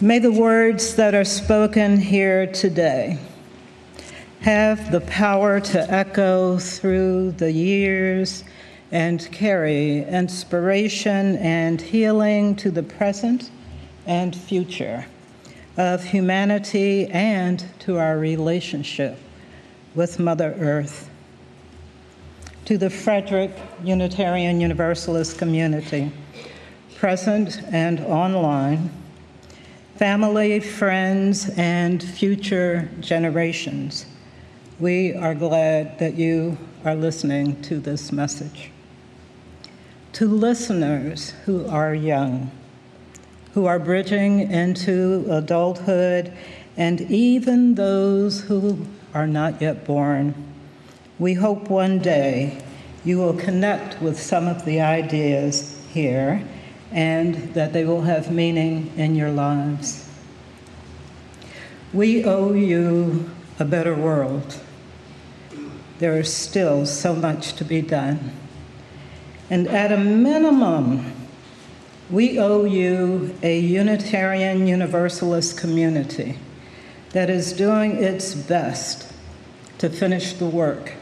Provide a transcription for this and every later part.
May the words that are spoken here today have the power to echo through the years and carry inspiration and healing to the present and future of humanity and to our relationship with Mother Earth. To the Frederick Unitarian Universalist community, present and online, family, friends, and future generations, we are glad that you are listening to this message. To listeners who are young, who are bridging into adulthood, and even those who are not yet born, we hope one day you will connect with some of the ideas here and that they will have meaning in your lives. We owe you a better world. There is still so much to be done. And at a minimum, we owe you a Unitarian Universalist community that is doing its best to finish the work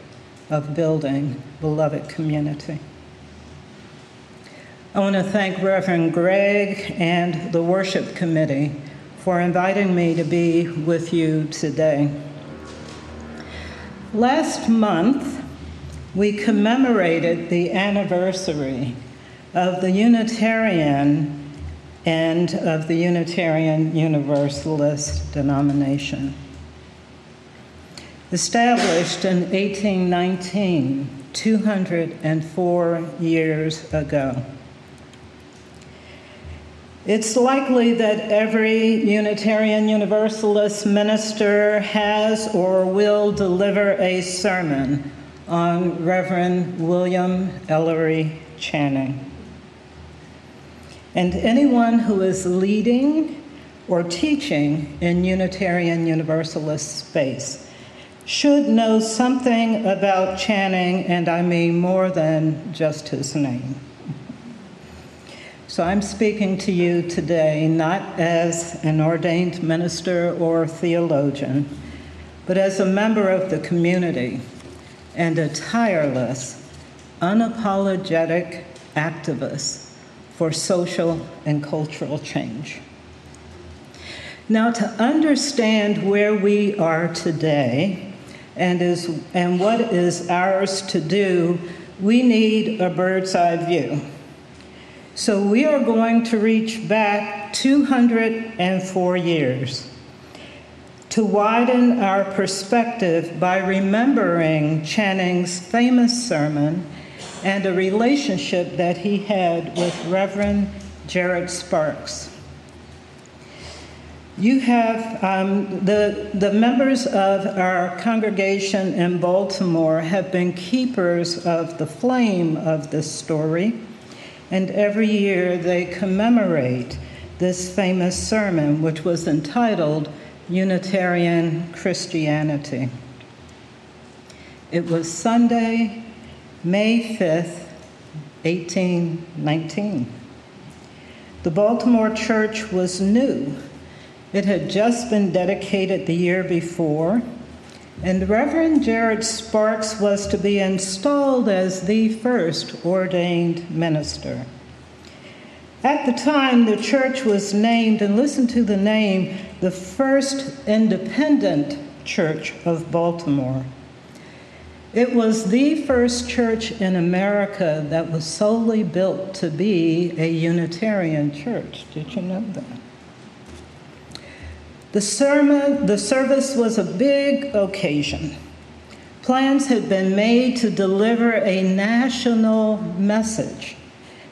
of building Beloved Community. I want to thank Reverend Greg and the Worship Committee for inviting me to be with you today. Last month, we commemorated the anniversary of the Unitarian and of the Unitarian Universalist denomination. Established in 1819, 204 years ago. It's likely that every Unitarian Universalist minister has or will deliver a sermon on Reverend William Ellery Channing. And anyone who is leading or teaching in Unitarian Universalist space should know something about Channing, and I mean more than just his name. So I'm speaking to you today not as an ordained minister or theologian, but as a member of the community and a tireless, unapologetic activist for social and cultural change. Now, to understand where we are today and what is ours to do, we need a bird's eye view. So we are going to reach back 204 years to widen our perspective by remembering Channing's famous sermon and a relationship that he had with Reverend Jared Sparks. You have the members of our congregation in Baltimore have been keepers of the flame of this story. And every year they commemorate this famous sermon, which was entitled Unitarian Christianity. It was Sunday, May 5th, 1819. The Baltimore church was new. It had just been dedicated the year before, and Reverend Jared Sparks was to be installed as the first ordained minister. At the time, the church was named, and listen to the name, the First Independent Church of Baltimore. It was the first church in America that was solely built to be a Unitarian church. Did you know that? The service was a big occasion. Plans had been made to deliver a national message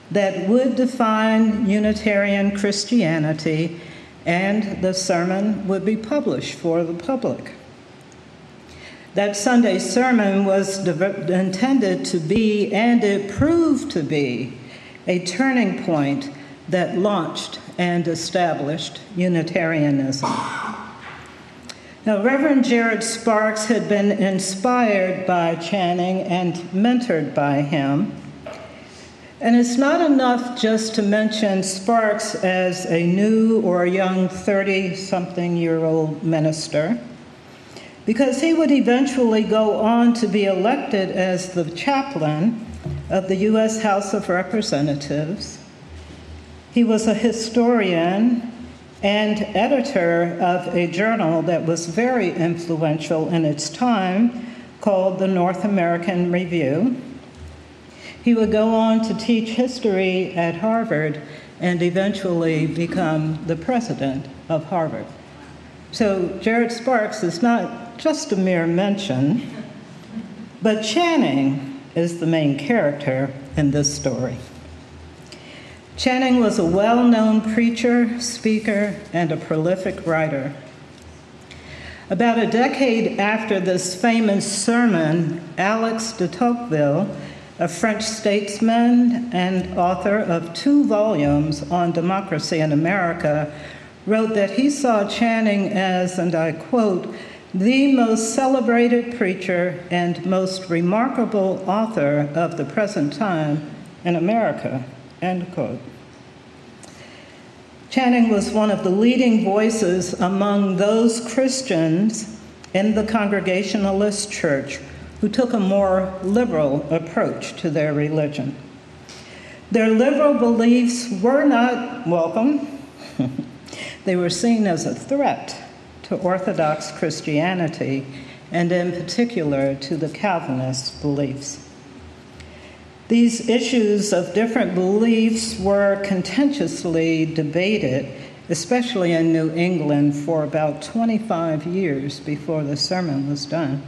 that would define Unitarian Christianity, and the sermon would be published for the public. That Sunday sermon was intended to be, and it proved to be, a turning point that launched and established Unitarianism. Now, Reverend Jared Sparks had been inspired by Channing and mentored by him. And it's not enough just to mention Sparks as a new or young 30-something-year-old minister, because he would eventually go on to be elected as the chaplain of the U.S. House of Representatives. He was a historian and editor of a journal that was very influential in its time called the North American Review. He would go on to teach history at Harvard and eventually become the president of Harvard. So Jared Sparks is not just a mere mention, but Channing is the main character in this story. Channing was a well-known preacher, speaker, and a prolific writer. About a decade after this famous sermon, Alex de Tocqueville, a French statesman and author of 2 volumes on democracy in America, wrote that he saw Channing as, and I quote, "the most celebrated preacher and most remarkable author of the present time in America," end quote. Channing was one of the leading voices among those Christians in the Congregationalist Church who took a more liberal approach to their religion. Their liberal beliefs were not welcome. They were seen as a threat to Orthodox Christianity, and in particular to the Calvinist beliefs. These issues of different beliefs were contentiously debated, especially in New England, for about 25 years before the sermon was done.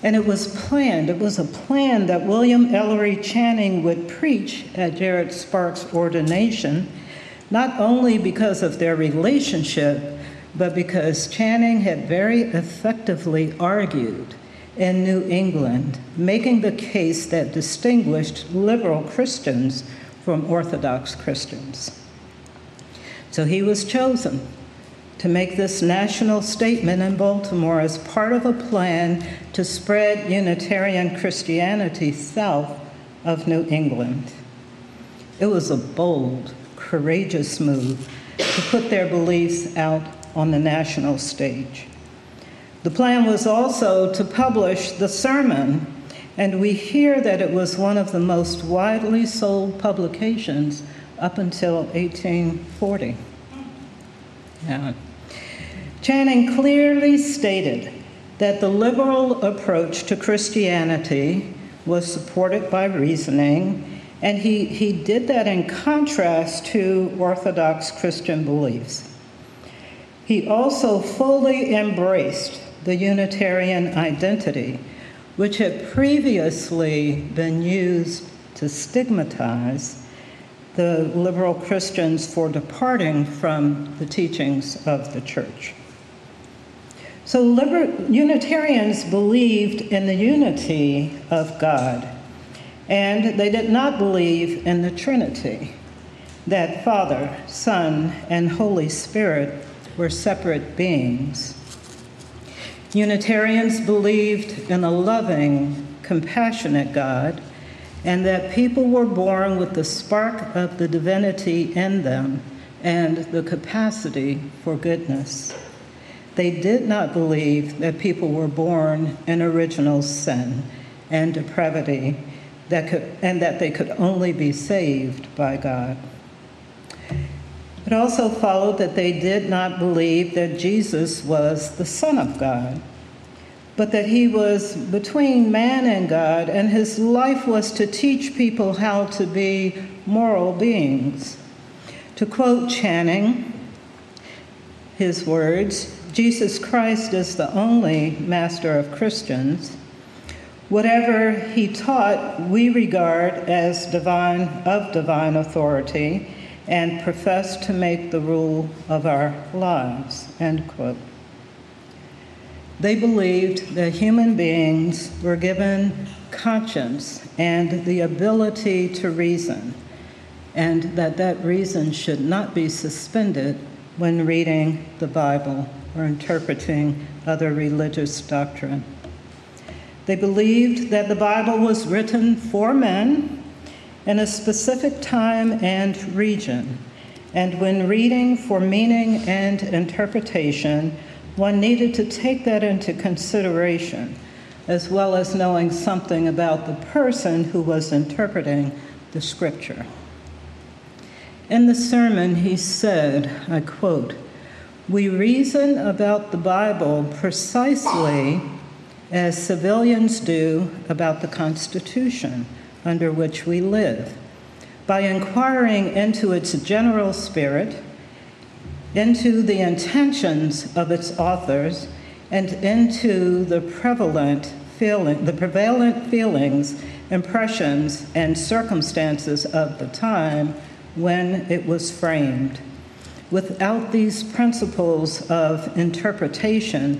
And it was planned, it was a plan that William Ellery Channing would preach at Jared Sparks' ordination, not only because of their relationship, but because Channing had very effectively argued in New England, making the case that distinguished liberal Christians from Orthodox Christians. So he was chosen to make this national statement in Baltimore as part of a plan to spread Unitarian Christianity south of New England. It was a bold, courageous move to put their beliefs out on the national stage. The plan was also to publish the sermon, and we hear that it was one of the most widely sold publications up until 1840. Yeah. Channing clearly stated that the liberal approach to Christianity was supported by reasoning, and he did that in contrast to Orthodox Christian beliefs. He also fully embraced the Unitarian identity, which had previously been used to stigmatize the liberal Christians for departing from the teachings of the church. So Unitarians believed in the unity of God, and they did not believe in the Trinity, that Father, Son, and Holy Spirit were separate beings. Unitarians believed in a loving, compassionate God, and that people were born with the spark of the divinity in them and the capacity for goodness. They did not believe that people were born in original sin and depravity, and that they could only be saved by God. It also followed that they did not believe that Jesus was the Son of God, but that he was between man and God, and his life was to teach people how to be moral beings. To quote Channing, his words, "Jesus Christ is the only master of Christians. Whatever he taught, we regard as divine, of divine authority, and profess to make the rule of our lives," end quote. They believed that human beings were given conscience and the ability to reason, and that that reason should not be suspended when reading the Bible or interpreting other religious doctrine. They believed that the Bible was written for men in a specific time and region, and when reading for meaning and interpretation, one needed to take that into consideration, as well as knowing something about the person who was interpreting the scripture. In the sermon, he said, I quote, "We reason about the Bible precisely as civilians do about the Constitution under which we live, by inquiring into its general spirit, into the intentions of its authors, and into the prevalent feelings, impressions, and circumstances of the time when it was framed. Without these principles of interpretation,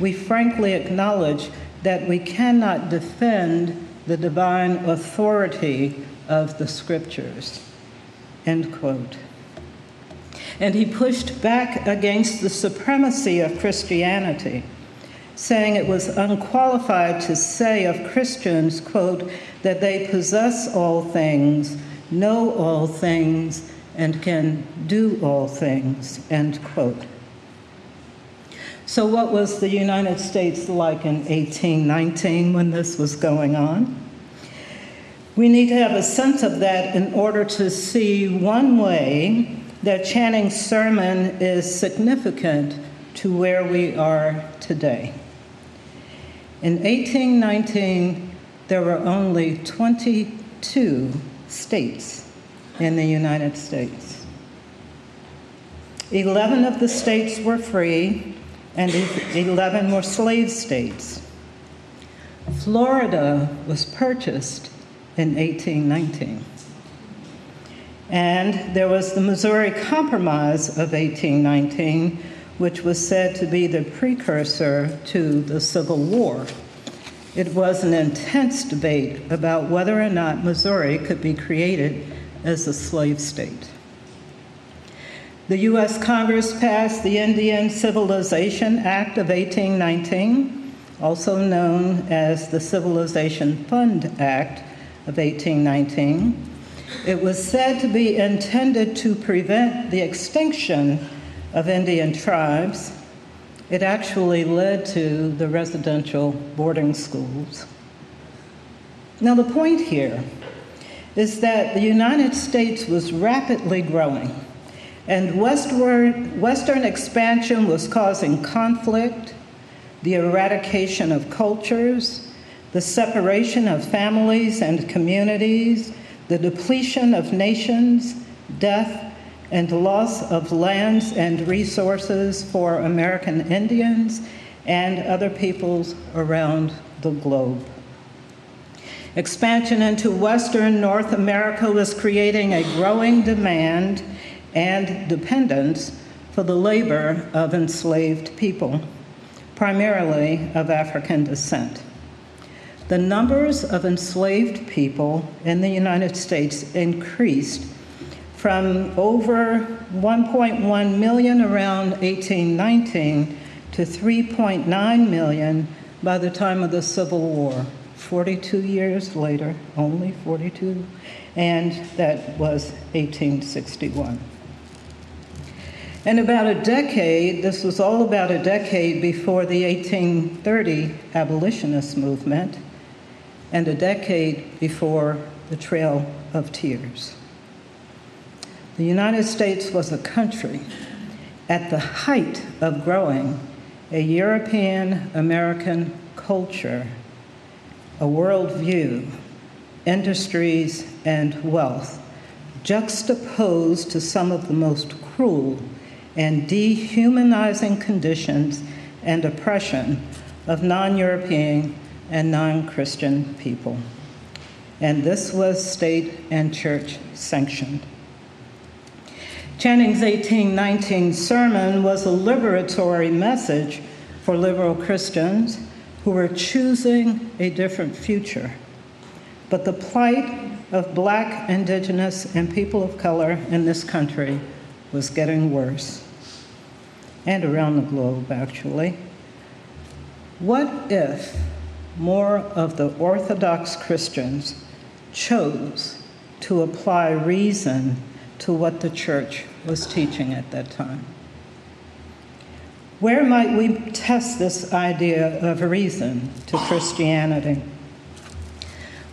we frankly acknowledge that we cannot defend the divine authority of the scriptures," end quote. And he pushed back against the supremacy of Christianity, saying it was unqualified to say of Christians, quote, that they possess all things, know all things, and can do all things, end quote. So what was the United States like in 1819 when this was going on? We need to have a sense of that in order to see one way that Channing's sermon is significant to where we are today. In 1819, there were only 22 states in the United States. 11 of the states were free, and 11 were slave states. Florida was purchased in 1819. And there was the Missouri Compromise of 1819, which was said to be the precursor to the Civil War. It was an intense debate about whether or not Missouri could be created as a slave state. The U.S. Congress passed the Indian Civilization Act of 1819, also known as the Civilization Fund Act of 1819. It was said to be intended to prevent the extinction of Indian tribes. It actually led to the residential boarding schools. Now, the point here is that the United States was rapidly growing, and Western expansion was causing conflict, the eradication of cultures, the separation of families and communities, the depletion of nations, death, and loss of lands and resources for American Indians and other peoples around the globe. Expansion into Western North America was creating a growing demand and dependence for the labor of enslaved people, primarily of African descent. The numbers of enslaved people in the United States increased from over 1.1 million around 1819 to 3.9 million by the time of the Civil War, 42 years later, only 42, and that was 1861. And about a decade, this was all about a decade before the 1830 abolitionist movement, and a decade before the Trail of Tears. The United States was a country at the height of growing a European-American culture, a worldview, industries, and wealth, juxtaposed to some of the most cruel and dehumanizing conditions and oppression of non-European and non-Christian people. And this was state and church sanctioned. Channing's 1819 sermon was a liberatory message for liberal Christians who were choosing a different future. But the plight of Black, Indigenous, and people of color in this country was getting worse, and around the globe, actually. What if more of the Orthodox Christians chose to apply reason to what the church was teaching at that time. Where might we test this idea of reason to Christianity?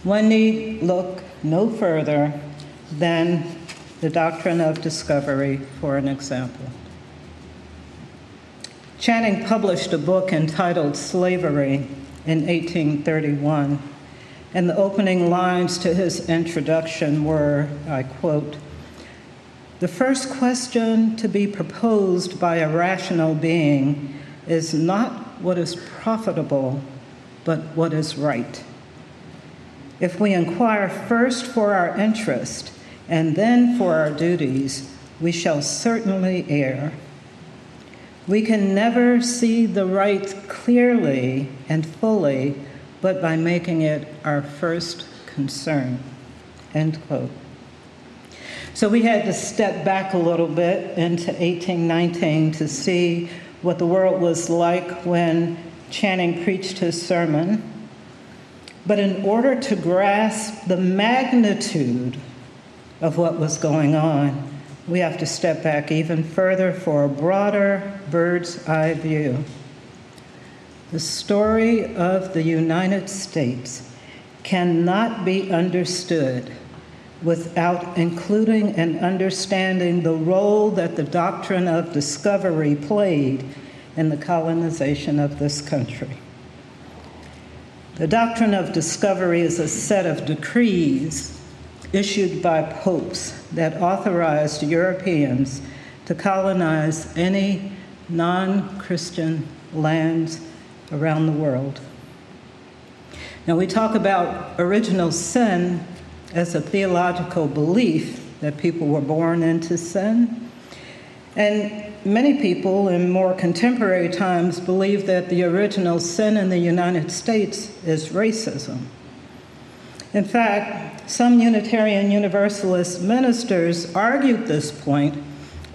One need look no further than the doctrine of discovery for an example. Channing published a book entitled Slavery in 1831, and the opening lines to his introduction were, I quote, "The first question to be proposed by a rational being is not what is profitable, but what is right. If we inquire first for our interest and then for our duties, we shall certainly err. We can never see the right clearly and fully, but by making it our first concern," end quote. So we had to step back a little bit into 1819 to see what the world was like when Channing preached his sermon. But in order to grasp the magnitude of what was going on, we have to step back even further for a broader bird's eye view. The story of the United States cannot be understood without including and understanding the role that the doctrine of discovery played in the colonization of this country. The doctrine of discovery is a set of decrees issued by popes that authorized Europeans to colonize any non-Christian lands around the world. Now, we talk about original sin as a theological belief that people were born into sin. And many people in more contemporary times believe that the original sin in the United States is racism. In fact, some Unitarian Universalist ministers argued this point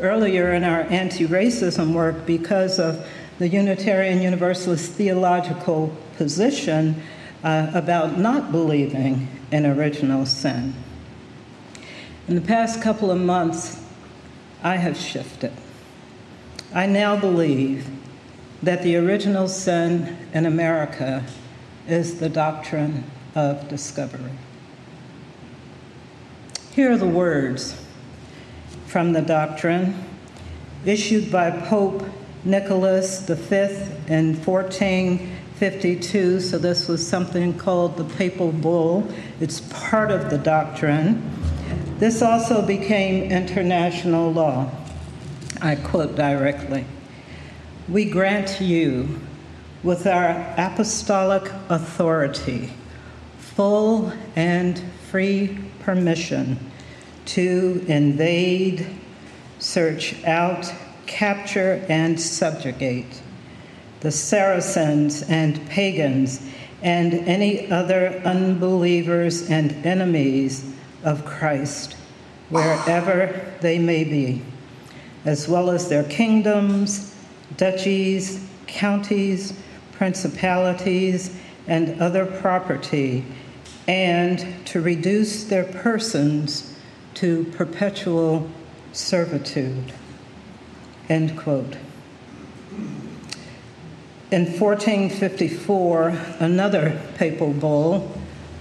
earlier in our anti-racism work because of the Unitarian Universalist theological position about not believing in original sin. In the past couple of months, I have shifted. I now believe that the original sin in America is the doctrine of discovery. Here are the words from the doctrine issued by Pope Nicholas V in 1452, so this was something called the Papal Bull. It's part of the doctrine. This also became international law. I quote directly, "We grant you, with our apostolic authority, full and free permission to invade, search out, capture, and subjugate the Saracens and pagans and any other unbelievers and enemies of Christ, wherever they may be, as well as their kingdoms, duchies, counties, principalities, and other property, and to reduce their persons to perpetual servitude," end quote. In 1454, another papal bull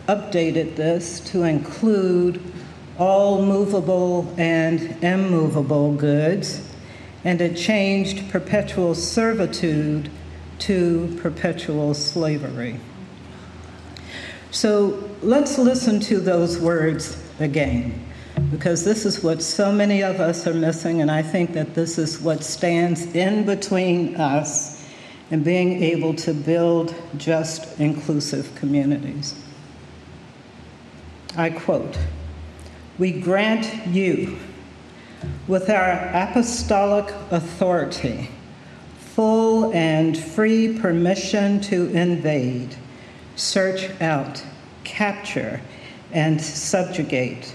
updated this to include all movable and immovable goods, and it changed perpetual servitude to perpetual slavery. So let's listen to those words again, because this is what so many of us are missing, and I think that this is what stands in between us and being able to build just, inclusive communities. I quote, "We grant you, with our apostolic authority, full and free permission to invade, search out, capture, and subjugate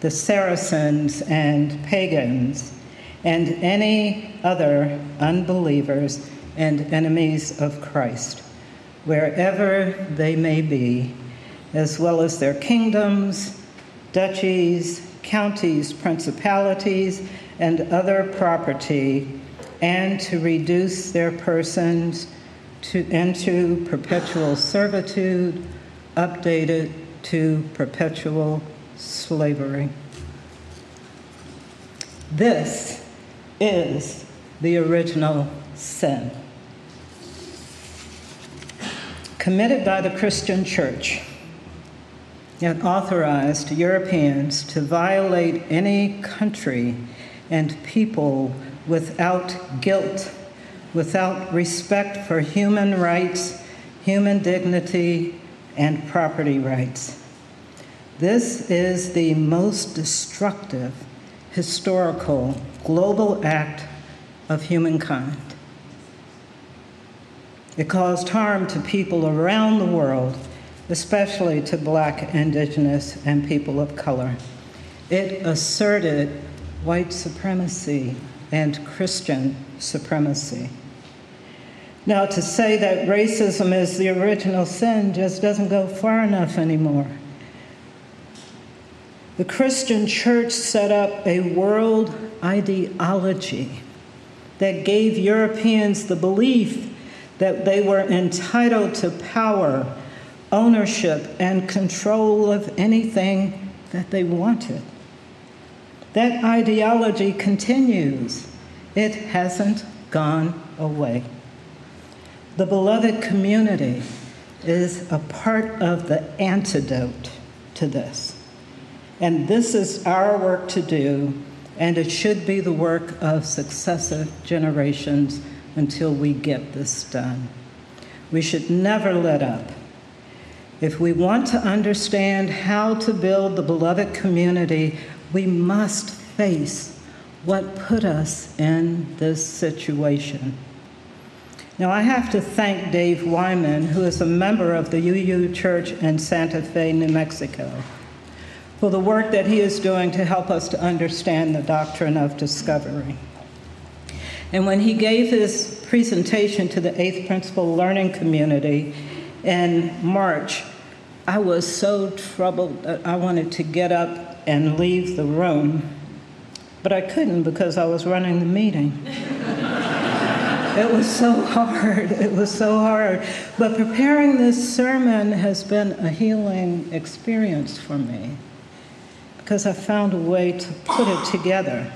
the Saracens and pagans and any other unbelievers and enemies of Christ, wherever they may be, as well as their kingdoms, duchies, counties, principalities, and other property, and to reduce their persons into perpetual servitude, updated to perpetual slavery. This is the original sin committed by the Christian Church and authorized Europeans to violate any country and people without guilt, without respect for human rights, human dignity, and property rights. This is the most destructive, historical, global act of humankind. It caused harm to people around the world, especially to Black, Indigenous, and people of color. It asserted white supremacy and Christian supremacy. Now, to say that racism is the original sin just doesn't go far enough anymore. The Christian Church set up a world ideology that gave Europeans the belief that they were entitled to power, ownership, and control of anything that they wanted. That ideology continues. It hasn't gone away. The Beloved Community is a part of the antidote to this. And this is our work to do, and it should be the work of successive generations until we get this done. We should never let up. If we want to understand how to build the Beloved Community, we must face what put us in this situation. Now, I have to thank Dave Wyman, who is a member of the UU Church in Santa Fe, New Mexico, for the work that he is doing to help us to understand the doctrine of discovery. And when he gave his presentation to the Eighth Principle Learning Community in March, I was so troubled that I wanted to get up and leave the room, but I couldn't because I was running the meeting. It was so hard, it was so hard. But preparing this sermon has been a healing experience for me because I found a way to put it together.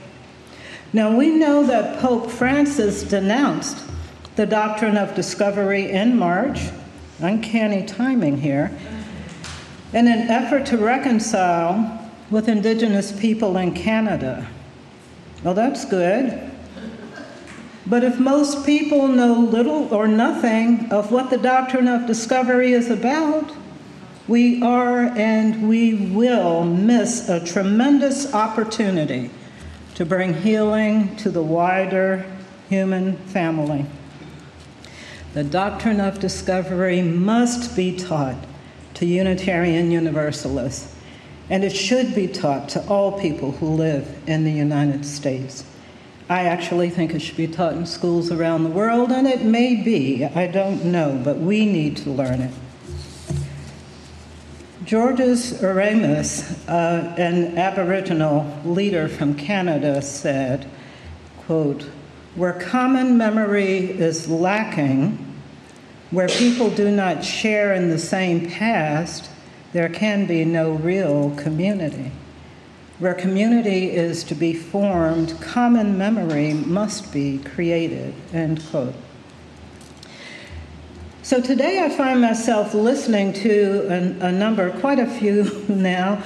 Now, we know that Pope Francis denounced the doctrine of discovery in March, uncanny timing here, in an effort to reconcile with Indigenous people in Canada. Well, that's good. But if most people know little or nothing of what the doctrine of discovery is about, we are and we will miss a tremendous opportunity to bring healing to the wider human family. The doctrine of discovery must be taught to Unitarian Universalists, and it should be taught to all people who live in the United States. I actually think it should be taught in schools around the world, and it may be, I don't know, but we need to learn it. George Erasmus, an Aboriginal leader from Canada, said, quote, "Where common memory is lacking, where people do not share in the same past, there can be no real community. Where community is to be formed, common memory must be created," end quote. So today I find myself listening to a number, quite a few now,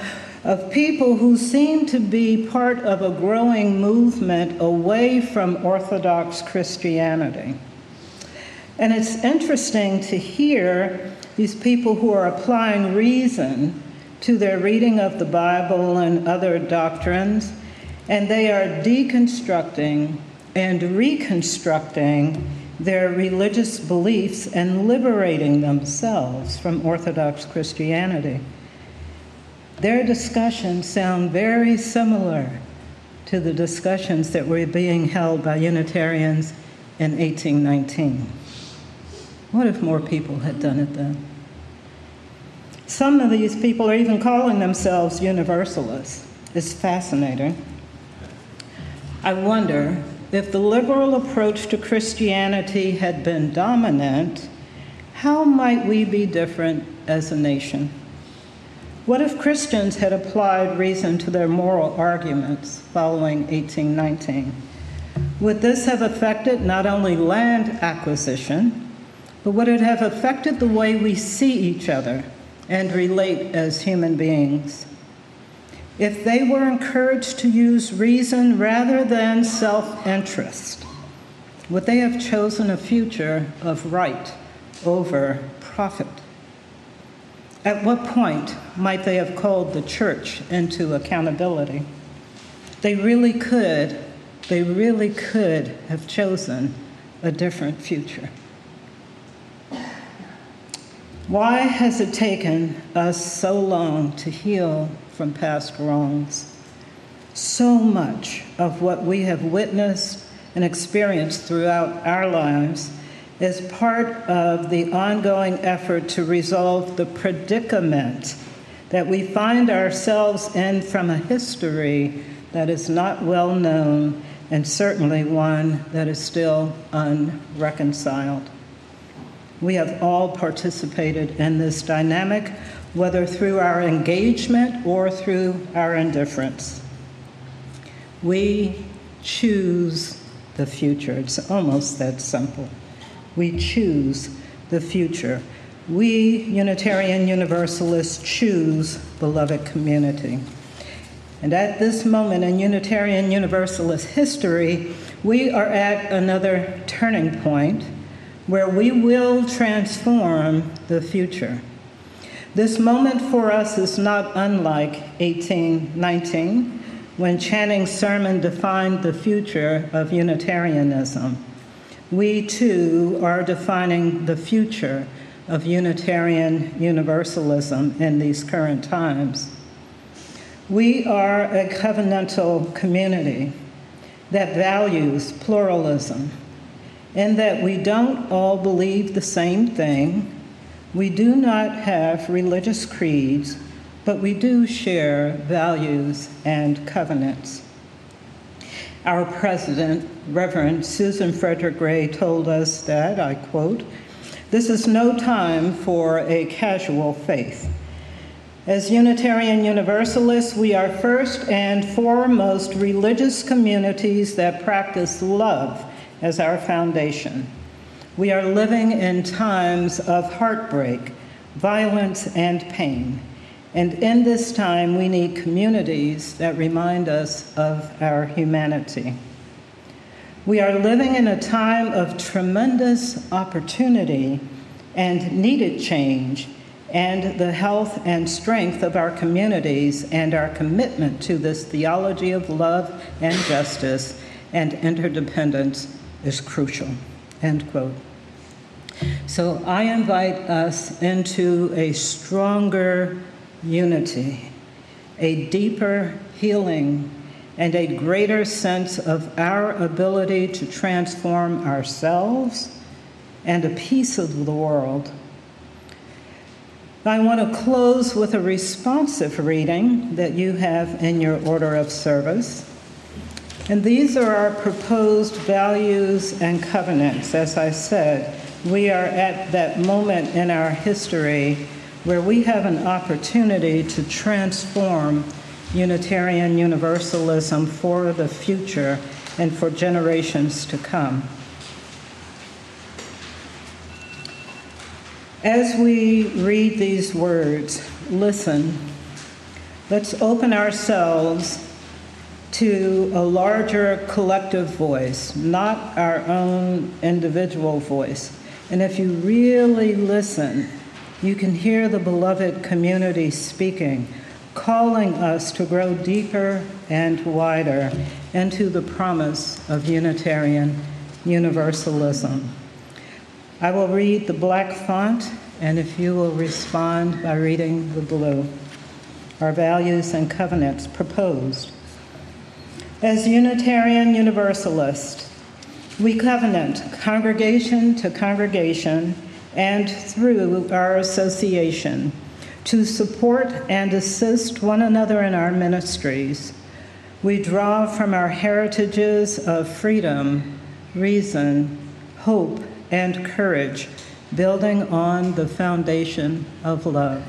of people who seem to be part of a growing movement away from Orthodox Christianity. And it's interesting to hear these people who are applying reason to their reading of the Bible and other doctrines, and they are deconstructing and reconstructing their religious beliefs and liberating themselves from Orthodox Christianity. Their discussions sound very similar to the discussions that were being held by Unitarians in 1819. What if more people had done it then? Some of these people are even calling themselves universalists. It's fascinating. I wonder if the liberal approach to Christianity had been dominant, how might we be different as a nation? What if Christians had applied reason to their moral arguments following 1819? Would this have affected not only land acquisition, but would it have affected the way we see each other and relate as human beings? If they were encouraged to use reason rather than self-interest, would they have chosen a future of right over profit? At what point might they have called the church into accountability? They really could have chosen a different future. Why has it taken us so long to heal from past wrongs? So much of what we have witnessed and experienced throughout our lives is part of the ongoing effort to resolve the predicament that we find ourselves in from a history that is not well known, and certainly one that is still unreconciled. We have all participated in this dynamic, whether through our engagement or through our indifference. We choose the future. It's almost that simple. We choose the future. We Unitarian Universalists choose Beloved Community. And at this moment in Unitarian Universalist history, we are at another turning point where we will transform the future. This moment for us is not unlike 1819, when Channing's sermon defined the future of Unitarianism. We too are defining the future of Unitarian Universalism in these current times. We are a covenantal community that values pluralism, in that we don't all believe the same thing. We do not have religious creeds, but we do share values and covenants. Our president, Reverend Susan Frederick Gray, told us that, I quote, "This is no time for a casual faith. As Unitarian Universalists, we are first and foremost religious communities that practice love as our foundation. We are living in times of heartbreak, violence, and pain. And in this time, we need communities that remind us of our humanity. We are living in a time of tremendous opportunity and needed change, and the health and strength of our communities and our commitment to this theology of love and justice and interdependence is crucial," end quote. So I invite us into a stronger unity, a deeper healing, and a greater sense of our ability to transform ourselves and a piece of the world. I want to close with a responsive reading that you have in your order of service. And these are our proposed values and covenants. As I said, we are at that moment in our history where we have an opportunity to transform Unitarian Universalism for the future and for generations to come. As we read these words, listen. Let's open ourselves to a larger collective voice, not our own individual voice. And if you really listen, you can hear the Beloved Community speaking, calling us to grow deeper and wider into the promise of Unitarian Universalism. I will read the black font, and if you will respond by reading the blue. Our values and covenants proposed. As Unitarian Universalists, we covenant congregation to congregation and through our association to support and assist one another in our ministries. We draw from our heritages of freedom, reason, hope, and courage, building on the foundation of love.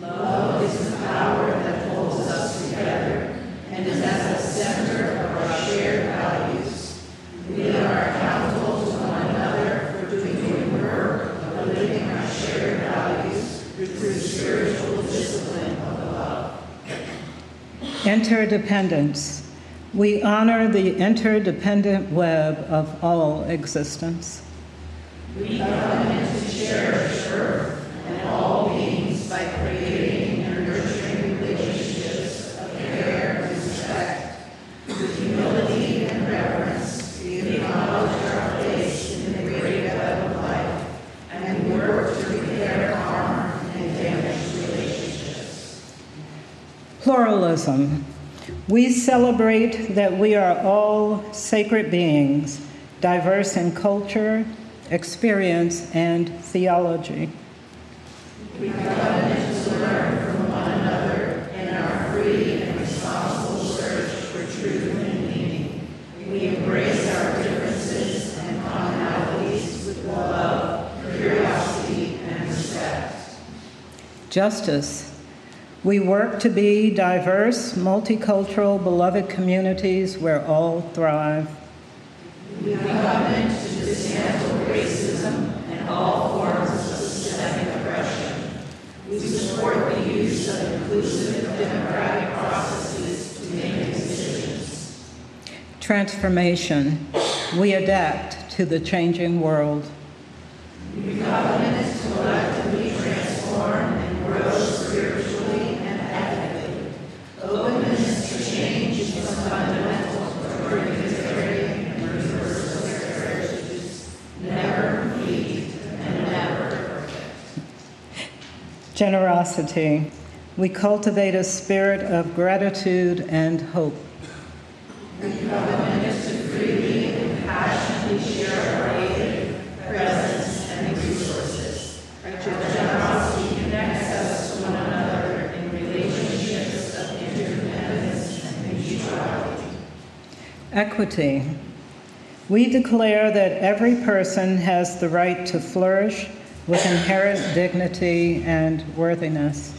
Love is the power that holds us together and is at the center of our shared values. We are accountable to one another for doing the work of living our shared values through spiritual discipline of love. Interdependence. We honor the interdependent web of all existence. We commit to cherish Earth and all beings by creating and nurturing relationships of care and respect, with humility and reverence. We acknowledge our place in the great web of life and work to repair harm and damaged relationships. Pluralism. We celebrate that we are all sacred beings, diverse in culture, experience, and theology. We covenant to learn from one another in our free and responsible search for truth and meaning. We embrace our differences and commonalities with love, curiosity, and respect. Justice. We work to be diverse, multicultural, beloved communities where all thrive. We covenant to dismantle racism and all forms of systemic oppression. We support the use of inclusive democratic processes to make decisions. Transformation. We adapt to the changing world. We covenant to collectively transform and grow spiritually. Openness to change is fundamental for Unitarian Universalist heritages, never complete and never perfect. Generosity. We cultivate a spirit of gratitude and hope. We covenant to freely and passionately share our aid, presence, and resources. Our generosity connects us to one another in relationships. Equity. We declare that every person has the right to flourish with inherent dignity and worthiness.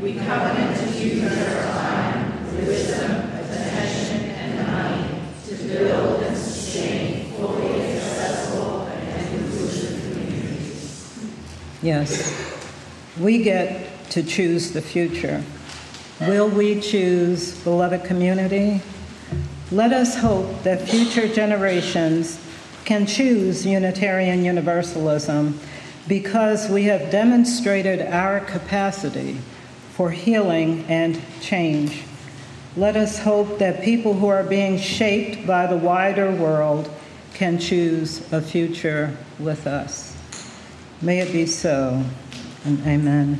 We covenant to use our time, wisdom, attention, and money to build and sustain fully accessible and inclusive communities. Yes, we get to choose the future. Will we choose beloved community? Let us hope that future generations can choose Unitarian Universalism because we have demonstrated our capacity for healing and change. Let us hope that people who are being shaped by the wider world can choose a future with us. May it be so, and amen.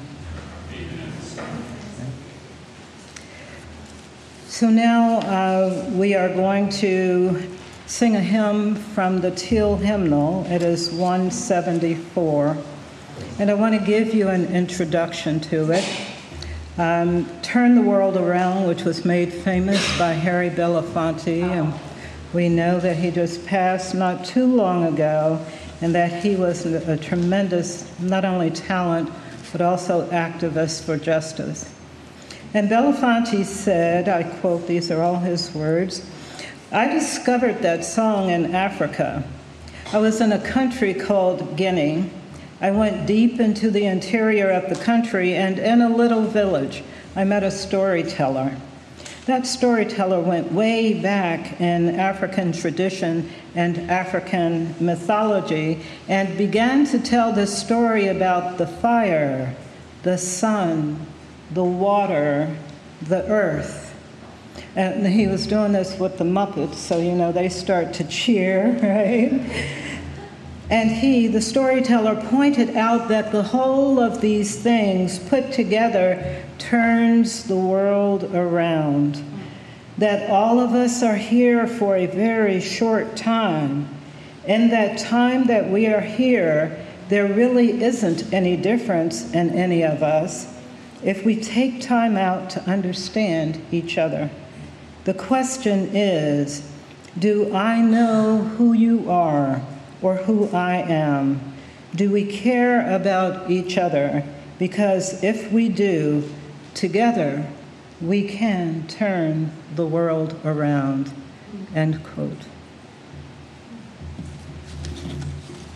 So now we are going to sing a hymn from the Teal Hymnal. It is 174. And I want to give you an introduction to it. Turn the World Around, which was made famous by Harry Belafonte. And we know that he just passed not too long ago, and that he was a tremendous, not only talent, but also activist for justice. And Belafonte said, I quote, these are all his words, "I discovered that song in Africa. I was in a country called Guinea. I went deep into the interior of the country, and in a little village, I met a storyteller. That storyteller went way back in African tradition and African mythology and began to tell this story about the fire, the sun, the water, the earth." And he was doing this with the Muppets, so you know they start to cheer, right? And he, the storyteller, pointed out that the whole of these things put together turns the world around, that all of us are here for a very short time. In that time that we are here, There really isn't any difference in any of us if we take time out to understand each other. The question is, do I know who you are or who I am? Do we care about each other? Because if we do, together, we can turn the world around." End quote.